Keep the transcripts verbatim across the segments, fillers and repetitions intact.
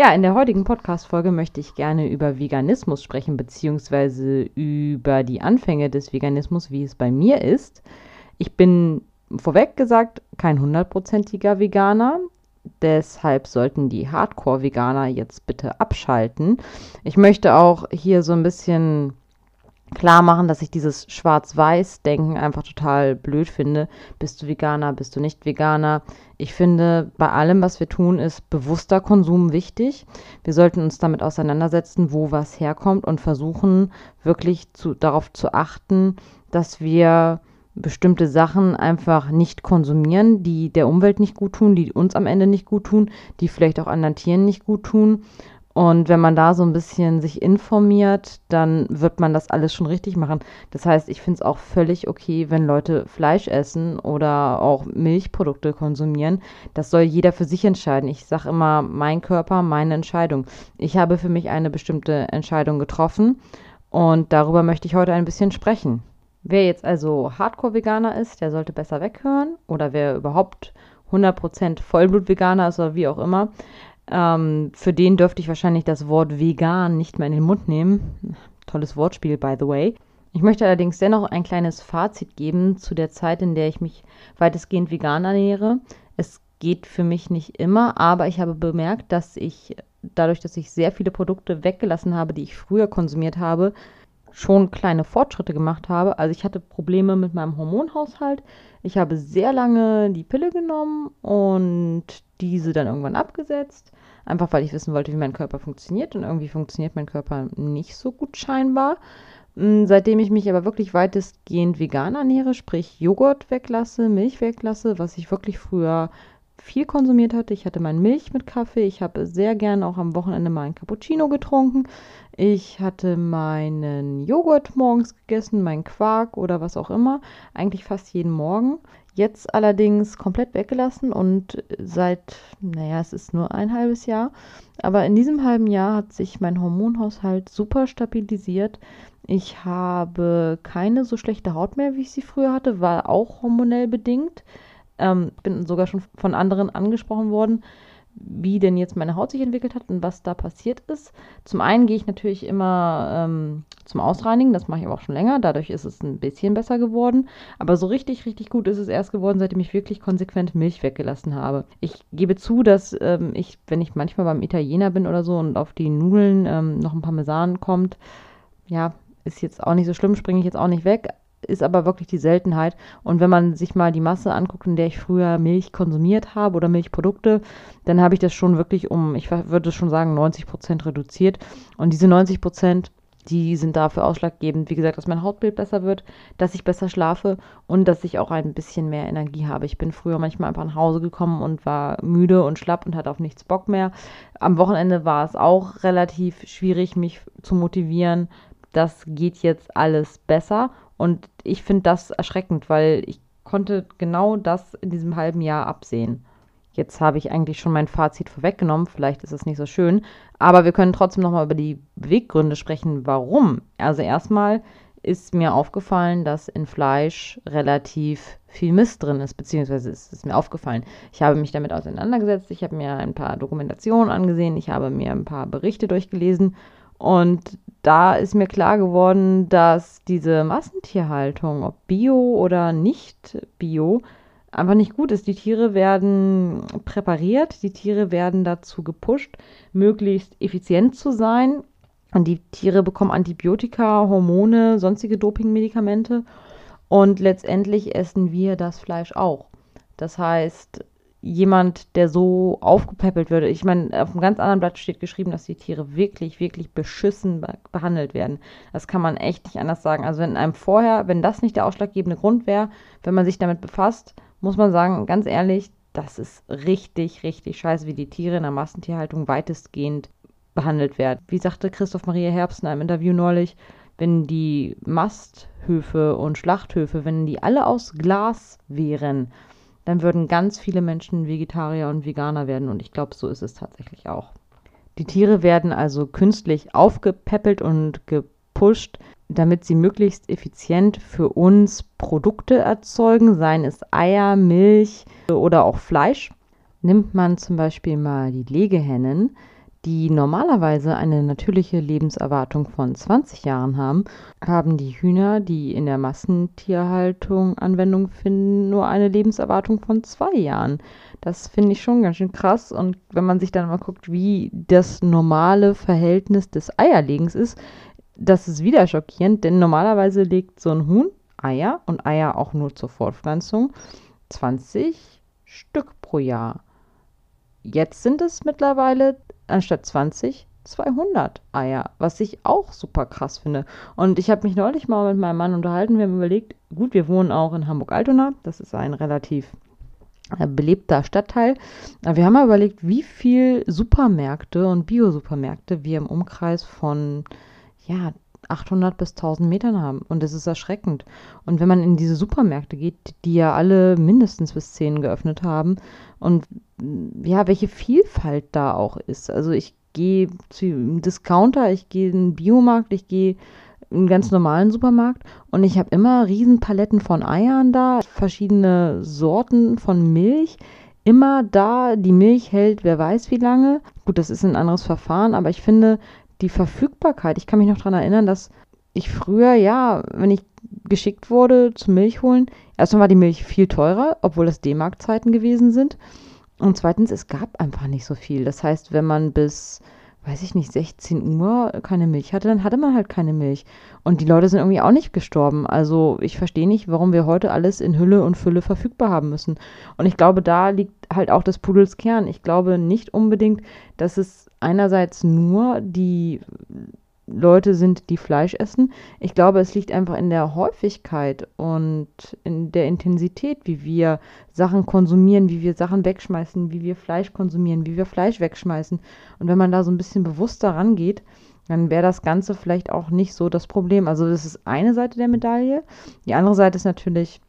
Ja, in der heutigen Podcast-Folge möchte ich gerne über Veganismus sprechen, beziehungsweise über die Anfänge des Veganismus, wie es bei mir ist. Ich bin, vorweg gesagt, kein hundertprozentiger Veganer. Deshalb sollten die Hardcore-Veganer jetzt bitte abschalten. Ich möchte auch hier so ein bisschen klar machen, dass ich dieses Schwarz-Weiß-Denken einfach total blöd finde. Bist du Veganer, bist du nicht Veganer? Ich finde, bei allem, was wir tun, ist bewusster Konsum wichtig. Wir sollten uns damit auseinandersetzen, wo was herkommt und versuchen, wirklich zu, darauf zu achten, dass wir bestimmte Sachen einfach nicht konsumieren, die der Umwelt nicht gut tun, die uns am Ende nicht gut tun, die vielleicht auch anderen Tieren nicht gut tun. Und wenn man da so ein bisschen sich informiert, dann wird man das alles schon richtig machen. Das heißt, ich finde es auch völlig okay, wenn Leute Fleisch essen oder auch Milchprodukte konsumieren. Das soll jeder für sich entscheiden. Ich sage immer, mein Körper, meine Entscheidung. Ich habe für mich eine bestimmte Entscheidung getroffen und darüber möchte ich heute ein bisschen sprechen. Wer jetzt also Hardcore-Veganer ist, der sollte besser weghören. Oder wer überhaupt hundert Prozent Vollblut-Veganer ist oder wie auch immer. Ähm, für den dürfte ich wahrscheinlich das Wort vegan nicht mehr in den Mund nehmen. Tolles Wortspiel, by the way. Ich möchte allerdings dennoch ein kleines Fazit geben zu der Zeit, in der ich mich weitestgehend vegan ernähre. Es geht für mich nicht immer, aber ich habe bemerkt, dass ich dadurch, dass ich sehr viele Produkte weggelassen habe, die ich früher konsumiert habe, schon kleine Fortschritte gemacht habe. Also ich hatte Probleme mit meinem Hormonhaushalt. Ich habe sehr lange die Pille genommen und diese dann irgendwann abgesetzt. Einfach weil ich wissen wollte, wie mein Körper funktioniert. Und irgendwie funktioniert mein Körper nicht so gut scheinbar. Seitdem ich mich aber wirklich weitestgehend vegan ernähre, sprich Joghurt weglasse, Milch weglasse, was ich wirklich früher viel konsumiert hatte. Ich hatte meine Milch mit Kaffee. Ich habe sehr gerne auch am Wochenende mal einen Cappuccino getrunken. Ich hatte meinen Joghurt morgens gegessen, meinen Quark oder was auch immer. Eigentlich fast jeden Morgen. Jetzt allerdings komplett weggelassen und seit, naja, es ist nur ein halbes Jahr. Aber in diesem halben Jahr hat sich mein Hormonhaushalt super stabilisiert. Ich habe keine so schlechte Haut mehr, wie ich sie früher hatte. War auch hormonell bedingt. Ähm, bin sogar schon von anderen angesprochen worden, wie denn jetzt meine Haut sich entwickelt hat und was da passiert ist. Zum einen gehe ich natürlich immer ähm, zum Ausreinigen, das mache ich aber auch schon länger, dadurch ist es ein bisschen besser geworden. Aber so richtig, richtig gut ist es erst geworden, seitdem ich wirklich konsequent Milch weggelassen habe. Ich gebe zu, dass ähm, ich, wenn ich manchmal beim Italiener bin oder so und auf die Nudeln ähm, noch ein Parmesan kommt, ja, ist jetzt auch nicht so schlimm, springe ich jetzt auch nicht weg. Ist aber wirklich die Seltenheit. Und wenn man sich mal die Masse anguckt, in der ich früher Milch konsumiert habe oder Milchprodukte, dann habe ich das schon wirklich um, ich würde schon sagen, neunzig Prozent reduziert. Und diese neunzig Prozent, die sind dafür ausschlaggebend, wie gesagt, dass mein Hautbild besser wird, dass ich besser schlafe und dass ich auch ein bisschen mehr Energie habe. Ich bin früher manchmal einfach nach Hause gekommen und war müde und schlapp und hatte auf nichts Bock mehr. Am Wochenende war es auch relativ schwierig, mich zu motivieren. Das geht jetzt alles besser. Und ich finde das erschreckend, weil ich konnte genau das in diesem halben Jahr absehen. Jetzt habe ich eigentlich schon mein Fazit vorweggenommen, vielleicht ist es nicht so schön, aber wir können trotzdem nochmal über die Beweggründe sprechen, warum. Also erstmal ist mir aufgefallen, dass in Fleisch relativ viel Mist drin ist, beziehungsweise es ist mir aufgefallen. Ich habe mich damit auseinandergesetzt, ich habe mir ein paar Dokumentationen angesehen, ich habe mir ein paar Berichte durchgelesen. Und da ist mir klar geworden, dass diese Massentierhaltung, ob Bio oder nicht Bio, einfach nicht gut ist. Die Tiere werden präpariert, die Tiere werden dazu gepusht, möglichst effizient zu sein. Und die Tiere bekommen Antibiotika, Hormone, sonstige Dopingmedikamente. Und letztendlich essen wir das Fleisch auch. Das heißt, jemand, der so aufgepäppelt würde. Ich meine, auf einem ganz anderen Blatt steht geschrieben, dass die Tiere wirklich, wirklich beschissen behandelt werden. Das kann man echt nicht anders sagen. Also wenn einem vorher, wenn das nicht der ausschlaggebende Grund wäre, wenn man sich damit befasst, muss man sagen, ganz ehrlich, das ist richtig, richtig scheiße, wie die Tiere in der Massentierhaltung weitestgehend behandelt werden. Wie sagte Christoph Maria Herbst in einem Interview neulich, wenn die Masthöfe und Schlachthöfe, wenn die alle aus Glas wären, dann würden ganz viele Menschen Vegetarier und Veganer werden. Und ich glaube, so ist es tatsächlich auch. Die Tiere werden also künstlich aufgepäppelt und gepusht, damit sie möglichst effizient für uns Produkte erzeugen, seien es Eier, Milch oder auch Fleisch. Nimmt man zum Beispiel mal die Legehennen, die normalerweise eine natürliche Lebenserwartung von zwanzig Jahren haben, haben die Hühner, die in der Massentierhaltung Anwendung finden, nur eine Lebenserwartung von zwei Jahren. Das finde ich schon ganz schön krass. Und wenn man sich dann mal guckt, wie das normale Verhältnis des Eierlegens ist, das ist wieder schockierend, denn normalerweise legt so ein Huhn Eier und Eier auch nur zur Fortpflanzung zwanzig Stück pro Jahr. Jetzt sind es mittlerweile anstatt zwanzig, zweihundert Eier, was ich auch super krass finde. Und ich habe mich neulich mal mit meinem Mann unterhalten, wir haben überlegt, gut, wir wohnen auch in Hamburg-Altona, das ist ein relativ äh, belebter Stadtteil. Wir haben mal überlegt, wie viel Supermärkte und Bio-Supermärkte wir im Umkreis von, ja, achthundert bis tausend Metern haben. Und das ist erschreckend. Und wenn man in diese Supermärkte geht, die ja alle mindestens bis zehn geöffnet haben und ja, welche Vielfalt da auch ist. Also ich gehe zu einem Discounter, ich gehe in einen Biomarkt, ich gehe in einen ganz normalen Supermarkt und ich habe immer riesen Paletten von Eiern da, verschiedene Sorten von Milch, immer da, die Milch hält, wer weiß wie lange. Gut, das ist ein anderes Verfahren, aber ich finde, die Verfügbarkeit, ich kann mich noch daran erinnern, dass ich früher, ja, wenn ich geschickt wurde zum Milch holen, erstmal war die Milch viel teurer, obwohl das D-Mark-Zeiten gewesen sind. Und zweitens, es gab einfach nicht so viel. Das heißt, wenn man bis, weiß ich nicht, sechzehn Uhr keine Milch hatte, dann hatte man halt keine Milch. Und die Leute sind irgendwie auch nicht gestorben. Also ich verstehe nicht, warum wir heute alles in Hülle und Fülle verfügbar haben müssen. Und ich glaube, da liegt halt auch des Pudels Kern. Ich glaube nicht unbedingt, dass es einerseits nur die Leute sind, die Fleisch essen. Ich glaube, es liegt einfach in der Häufigkeit und in der Intensität, wie wir Sachen konsumieren, wie wir Sachen wegschmeißen, wie wir Fleisch konsumieren, wie wir Fleisch wegschmeißen. Und wenn man da so ein bisschen bewusster rangeht, dann wäre das Ganze vielleicht auch nicht so das Problem. Also das ist eine Seite der Medaille. Die andere Seite ist natürlich,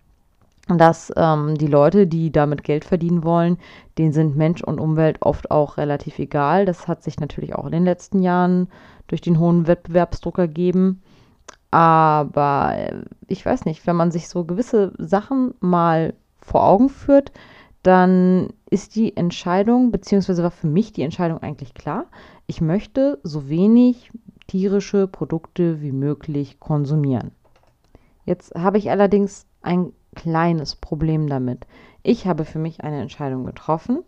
dass ähm, die Leute, die damit Geld verdienen wollen, denen sind Mensch und Umwelt oft auch relativ egal. Das hat sich natürlich auch in den letzten Jahren durch den hohen Wettbewerbsdruck ergeben. Aber ich weiß nicht, wenn man sich so gewisse Sachen mal vor Augen führt, dann ist die Entscheidung, beziehungsweise war für mich die Entscheidung eigentlich klar, ich möchte so wenig tierische Produkte wie möglich konsumieren. Jetzt habe ich allerdings ein kleines Problem damit. Ich habe für mich eine Entscheidung getroffen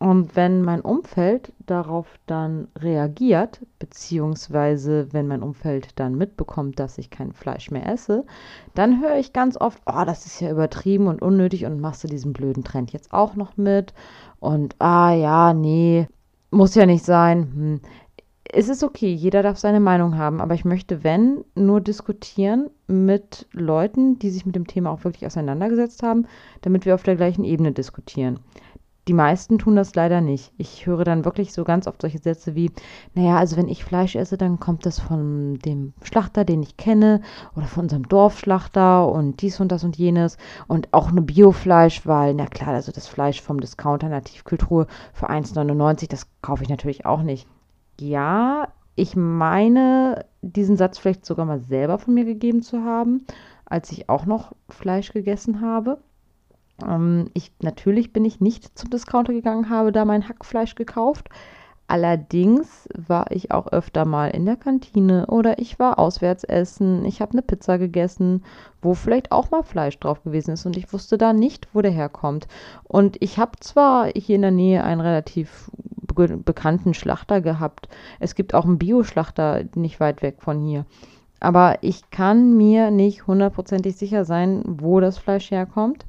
und wenn mein Umfeld darauf dann reagiert, beziehungsweise wenn mein Umfeld dann mitbekommt, dass ich kein Fleisch mehr esse, dann höre ich ganz oft, oh, das ist ja übertrieben und unnötig und machst du diesen blöden Trend jetzt auch noch mit und ah ja, nee, muss ja nicht sein. Hm. Es ist okay, jeder darf seine Meinung haben, aber ich möchte, wenn, nur diskutieren mit Leuten, die sich mit dem Thema auch wirklich auseinandergesetzt haben, damit wir auf der gleichen Ebene diskutieren. Die meisten tun das leider nicht. Ich höre dann wirklich so ganz oft solche Sätze wie, naja, also wenn ich Fleisch esse, dann kommt das von dem Schlachter, den ich kenne oder von unserem Dorfschlachter und dies und das und jenes und auch nur Biofleisch, weil, na klar, also das Fleisch vom Discounter in der Tiefkühltruhe für eins neunundneunzig, das kaufe ich natürlich auch nicht. Ja, ich meine, diesen Satz vielleicht sogar mal selber von mir gegeben zu haben, als ich auch noch Fleisch gegessen habe. Ähm, ich, natürlich bin ich nicht zum Discounter gegangen, habe da mein Hackfleisch gekauft. Allerdings war ich auch öfter mal in der Kantine oder ich war auswärts essen, ich habe eine Pizza gegessen, wo vielleicht auch mal Fleisch drauf gewesen ist und ich wusste da nicht, wo der herkommt. Und ich habe zwar hier in der Nähe einen relativ bekannten Schlachter gehabt. Es gibt auch einen Bio-Schlachter nicht weit weg von hier. Aber ich kann mir nicht hundertprozentig sicher sein, wo das Fleisch herkommt,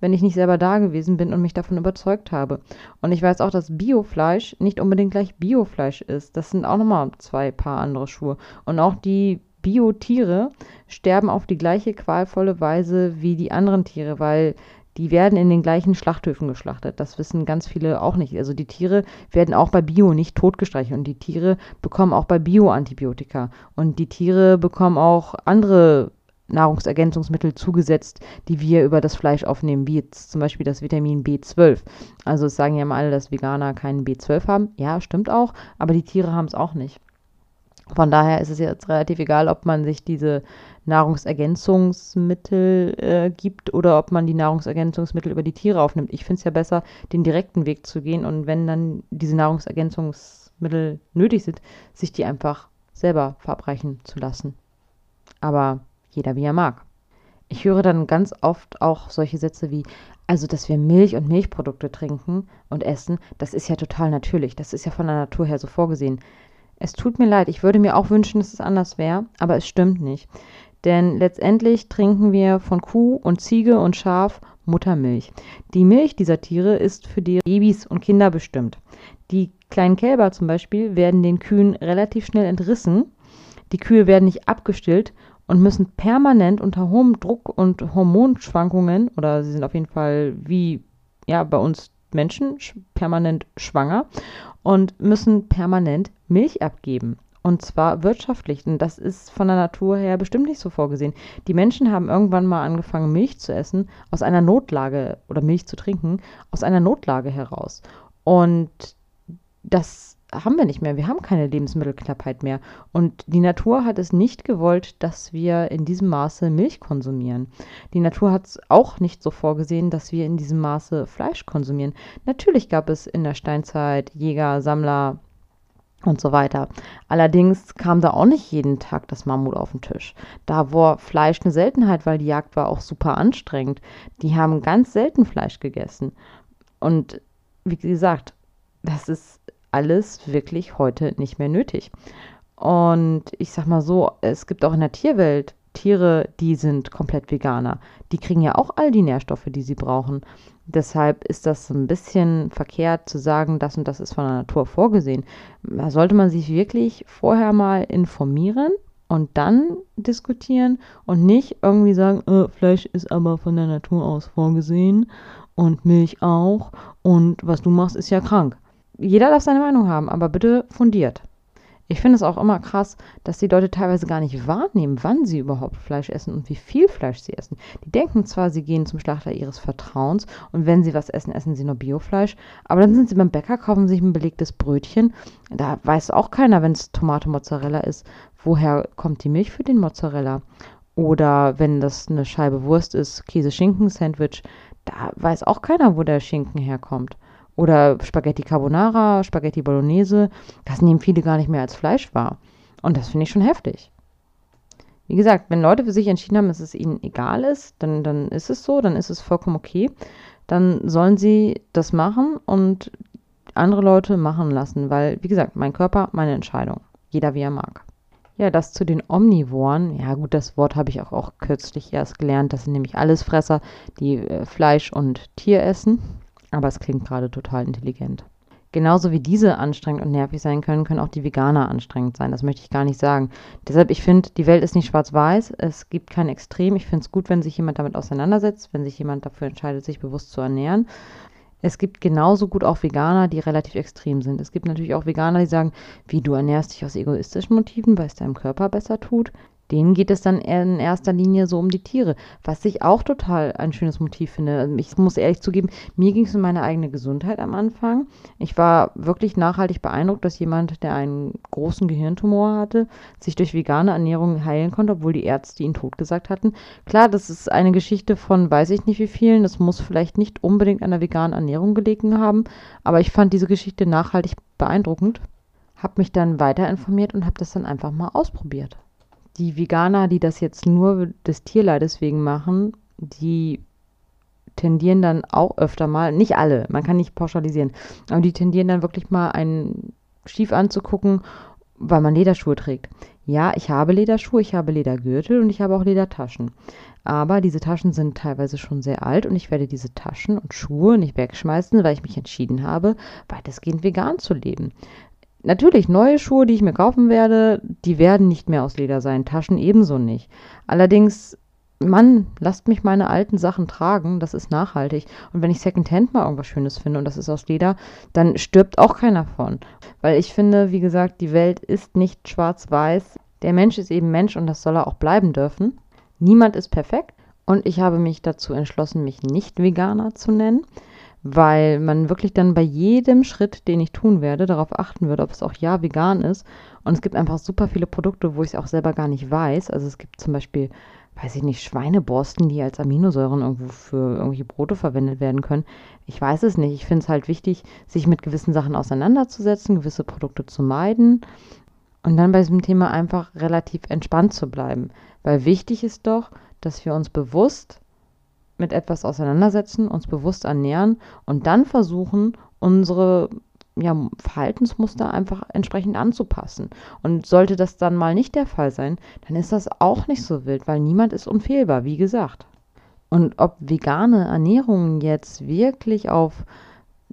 wenn ich nicht selber da gewesen bin und mich davon überzeugt habe. Und ich weiß auch, dass Biofleisch nicht unbedingt gleich Biofleisch ist. Das sind auch nochmal zwei Paar andere Schuhe. Und auch die Biotiere sterben auf die gleiche qualvolle Weise wie die anderen Tiere, weil die werden in den gleichen Schlachthöfen geschlachtet. Das wissen ganz viele auch nicht. Also die Tiere werden auch bei Bio nicht totgestreichelt. Und die Tiere bekommen auch bei Bio Antibiotika. Und die Tiere bekommen auch andere Nahrungsergänzungsmittel zugesetzt, die wir über das Fleisch aufnehmen, wie jetzt zum Beispiel das Vitamin B zwölf. Also es sagen ja immer alle, dass Veganer keinen B zwölf haben. Ja, stimmt auch. Aber die Tiere haben es auch nicht. Von daher ist es jetzt relativ egal, ob man sich diese Nahrungsergänzungsmittel äh, gibt oder ob man die Nahrungsergänzungsmittel über die Tiere aufnimmt. Ich finde es ja besser, den direkten Weg zu gehen und wenn dann diese Nahrungsergänzungsmittel Nahrungsmittel nötig sind, sich die einfach selber verabreichen zu lassen. Aber jeder wie er mag. Ich höre dann ganz oft auch solche Sätze wie, also dass wir Milch und Milchprodukte trinken und essen, das ist ja total natürlich, das ist ja von der Natur her so vorgesehen. Es tut mir leid, ich würde mir auch wünschen, dass es anders wäre, aber es stimmt nicht. Denn letztendlich trinken wir von Kuh und Ziege und Schaf Muttermilch. Die Milch dieser Tiere ist für die Babys und Kinder bestimmt. Die kleinen Kälber zum Beispiel werden den Kühen relativ schnell entrissen. Die Kühe werden nicht abgestillt und müssen permanent unter hohem Druck und Hormonschwankungen, oder sie sind auf jeden Fall wie ja, bei uns Menschen permanent schwanger und müssen permanent Milch abgeben. Und zwar wirtschaftlich. Und das ist von der Natur her bestimmt nicht so vorgesehen. Die Menschen haben irgendwann mal angefangen, Milch zu essen, aus einer Notlage, oder Milch zu trinken, aus einer Notlage heraus. Und das haben wir nicht mehr. Wir haben keine Lebensmittelknappheit mehr. Und die Natur hat es nicht gewollt, dass wir in diesem Maße Milch konsumieren. Die Natur hat es auch nicht so vorgesehen, dass wir in diesem Maße Fleisch konsumieren. Natürlich gab es in der Steinzeit Jäger, Sammler, und so weiter. Allerdings kam da auch nicht jeden Tag das Mammut auf den Tisch. Da war Fleisch eine Seltenheit, weil die Jagd war auch super anstrengend. Die haben ganz selten Fleisch gegessen. Und wie gesagt, das ist alles wirklich heute nicht mehr nötig. Und ich sag mal so, es gibt auch in der Tierwelt Tiere, die sind komplett Veganer. Die kriegen ja auch all die Nährstoffe, die sie brauchen. Deshalb ist das ein bisschen verkehrt zu sagen, das und das ist von der Natur vorgesehen. Da sollte man sich wirklich vorher mal informieren und dann diskutieren und nicht irgendwie sagen, äh, Fleisch ist aber von der Natur aus vorgesehen und Milch auch und was du machst ist ja krank. Jeder darf seine Meinung haben, aber bitte fundiert. Ich finde es auch immer krass, dass die Leute teilweise gar nicht wahrnehmen, wann sie überhaupt Fleisch essen und wie viel Fleisch sie essen. Die denken zwar, sie gehen zum Schlachter ihres Vertrauens und wenn sie was essen, essen sie nur Biofleisch. Aber dann sind sie beim Bäcker, kaufen sich ein belegtes Brötchen. Da weiß auch keiner, wenn es Tomate Mozzarella ist, woher kommt die Milch für den Mozzarella. Oder wenn das eine Scheibe Wurst ist, Käse-Schinken-Sandwich, da weiß auch keiner, wo der Schinken herkommt. Oder Spaghetti Carbonara, Spaghetti Bolognese, das nehmen viele gar nicht mehr als Fleisch wahr. Und das finde ich schon heftig. Wie gesagt, wenn Leute für sich entschieden haben, dass es ihnen egal ist, dann, dann ist es so, dann ist es vollkommen okay. Dann sollen sie das machen und andere Leute machen lassen, weil, wie gesagt, mein Körper, meine Entscheidung. Jeder wie er mag. Ja, das zu den Omnivoren. Ja gut, das Wort habe ich auch, auch kürzlich erst gelernt. Das sind nämlich Allesfresser, die Fleisch und Tier essen. Aber es klingt gerade total intelligent. Genauso wie diese anstrengend und nervig sein können, können auch die Veganer anstrengend sein. Das möchte ich gar nicht sagen. Deshalb, ich finde, die Welt ist nicht schwarz-weiß. Es gibt kein Extrem. Ich finde es gut, wenn sich jemand damit auseinandersetzt, wenn sich jemand dafür entscheidet, sich bewusst zu ernähren. Es gibt genauso gut auch Veganer, die relativ extrem sind. Es gibt natürlich auch Veganer, die sagen, wie du ernährst dich aus egoistischen Motiven, weil es deinem Körper besser tut. Denen geht es dann in erster Linie so um die Tiere, was ich auch total ein schönes Motiv finde. Ich muss ehrlich zugeben, mir ging es um meine eigene Gesundheit am Anfang. Ich war wirklich nachhaltig beeindruckt, dass jemand, der einen großen Gehirntumor hatte, sich durch vegane Ernährung heilen konnte, obwohl die Ärzte ihn totgesagt hatten. Klar, das ist eine Geschichte von weiß ich nicht wie vielen, das muss vielleicht nicht unbedingt an der veganen Ernährung gelegen haben, aber ich fand diese Geschichte nachhaltig beeindruckend, habe mich dann weiter informiert und habe das dann einfach mal ausprobiert. Die Veganer, die das jetzt nur des Tierleides wegen machen, die tendieren dann auch öfter mal, nicht alle, man kann nicht pauschalisieren, aber die tendieren dann wirklich mal einen schief anzugucken, weil man Lederschuhe trägt. Ja, ich habe Lederschuhe, ich habe Ledergürtel und ich habe auch Ledertaschen. Aber diese Taschen sind teilweise schon sehr alt und ich werde diese Taschen und Schuhe nicht wegschmeißen, weil ich mich entschieden habe, weitestgehend vegan zu leben. Natürlich, neue Schuhe, die ich mir kaufen werde, die werden nicht mehr aus Leder sein, Taschen ebenso nicht. Allerdings, Mann, lasst mich meine alten Sachen tragen, das ist nachhaltig. Und wenn ich Secondhand mal irgendwas Schönes finde und das ist aus Leder, dann stirbt auch keiner von. Weil ich finde, wie gesagt, die Welt ist nicht schwarz-weiß. Der Mensch ist eben Mensch und das soll er auch bleiben dürfen. Niemand ist perfekt und ich habe mich dazu entschlossen, mich nicht Veganer zu nennen. Weil man wirklich dann bei jedem Schritt, den ich tun werde, darauf achten wird, ob es auch ja vegan ist. Und es gibt einfach super viele Produkte, wo ich es auch selber gar nicht weiß. Also es gibt zum Beispiel, weiß ich nicht, Schweineborsten, die als Aminosäuren irgendwo für irgendwelche Brote verwendet werden können. Ich weiß es nicht. Ich finde es halt wichtig, sich mit gewissen Sachen auseinanderzusetzen, gewisse Produkte zu meiden und dann bei diesem Thema einfach relativ entspannt zu bleiben. Weil wichtig ist doch, dass wir uns bewusst mit etwas auseinandersetzen, uns bewusst ernähren und dann versuchen, unsere ja, Verhaltensmuster einfach entsprechend anzupassen. Und sollte das dann mal nicht der Fall sein, dann ist das auch nicht so wild, weil niemand ist unfehlbar, wie gesagt. Und ob vegane Ernährung jetzt wirklich auf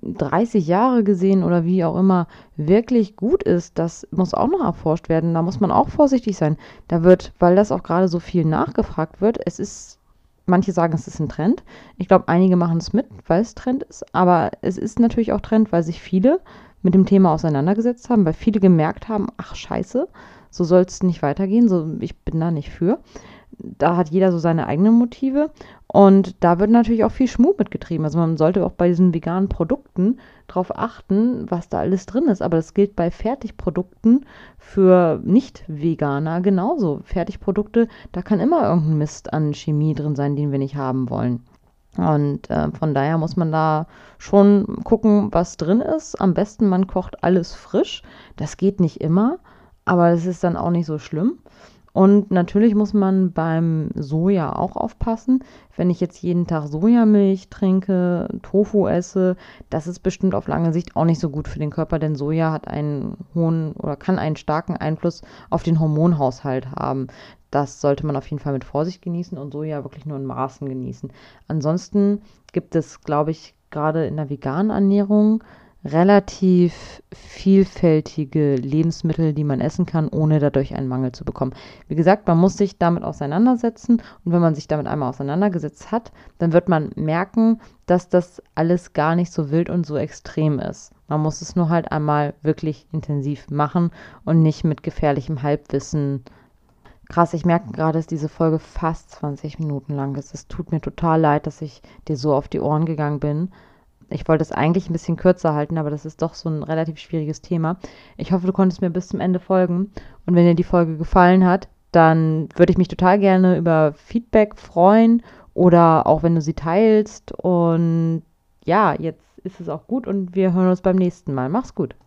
dreißig Jahre gesehen oder wie auch immer wirklich gut ist, das muss auch noch erforscht werden. Da muss man auch vorsichtig sein. Da wird, weil das auch gerade so viel nachgefragt wird, es ist, manche sagen, es ist ein Trend. Ich glaube, einige machen es mit, weil es Trend ist. Aber es ist natürlich auch Trend, weil sich viele mit dem Thema auseinandergesetzt haben, weil viele gemerkt haben, ach scheiße, so soll es nicht weitergehen, so, ich bin da nicht für. Da hat jeder so seine eigenen Motive und da wird natürlich auch viel Schmuck mitgetrieben. Also man sollte auch bei diesen veganen Produkten darauf achten, was da alles drin ist. Aber das gilt bei Fertigprodukten für Nicht-Veganer genauso. Fertigprodukte, da kann immer irgendein Mist an Chemie drin sein, den wir nicht haben wollen. Und äh, von daher muss man da schon gucken, was drin ist. Am besten, man kocht alles frisch. Das geht nicht immer, aber das ist dann auch nicht so schlimm. Und natürlich muss man beim Soja auch aufpassen. Wenn ich jetzt jeden Tag Sojamilch trinke, Tofu esse, das ist bestimmt auf lange Sicht auch nicht so gut für den Körper, denn Soja hat einen hohen oder kann einen starken Einfluss auf den Hormonhaushalt haben. Das sollte man auf jeden Fall mit Vorsicht genießen und Soja wirklich nur in Maßen genießen. Ansonsten gibt es, glaube ich, gerade in der veganen Ernährung relativ vielfältige Lebensmittel, die man essen kann, ohne dadurch einen Mangel zu bekommen. Wie gesagt, man muss sich damit auseinandersetzen und wenn man sich damit einmal auseinandergesetzt hat, dann wird man merken, dass das alles gar nicht so wild und so extrem ist. Man muss es nur halt einmal wirklich intensiv machen und nicht mit gefährlichem Halbwissen. Krass, ich merke gerade, dass diese Folge fast zwanzig Minuten lang ist. Es tut mir total leid, dass ich dir so auf die Ohren gegangen bin. Ich wollte es eigentlich ein bisschen kürzer halten, aber das ist doch so ein relativ schwieriges Thema. Ich hoffe, du konntest mir bis zum Ende folgen. Und wenn dir die Folge gefallen hat, dann würde ich mich total gerne über Feedback freuen oder auch wenn du sie teilst. Und ja, jetzt ist es auch gut und wir hören uns beim nächsten Mal. Mach's gut.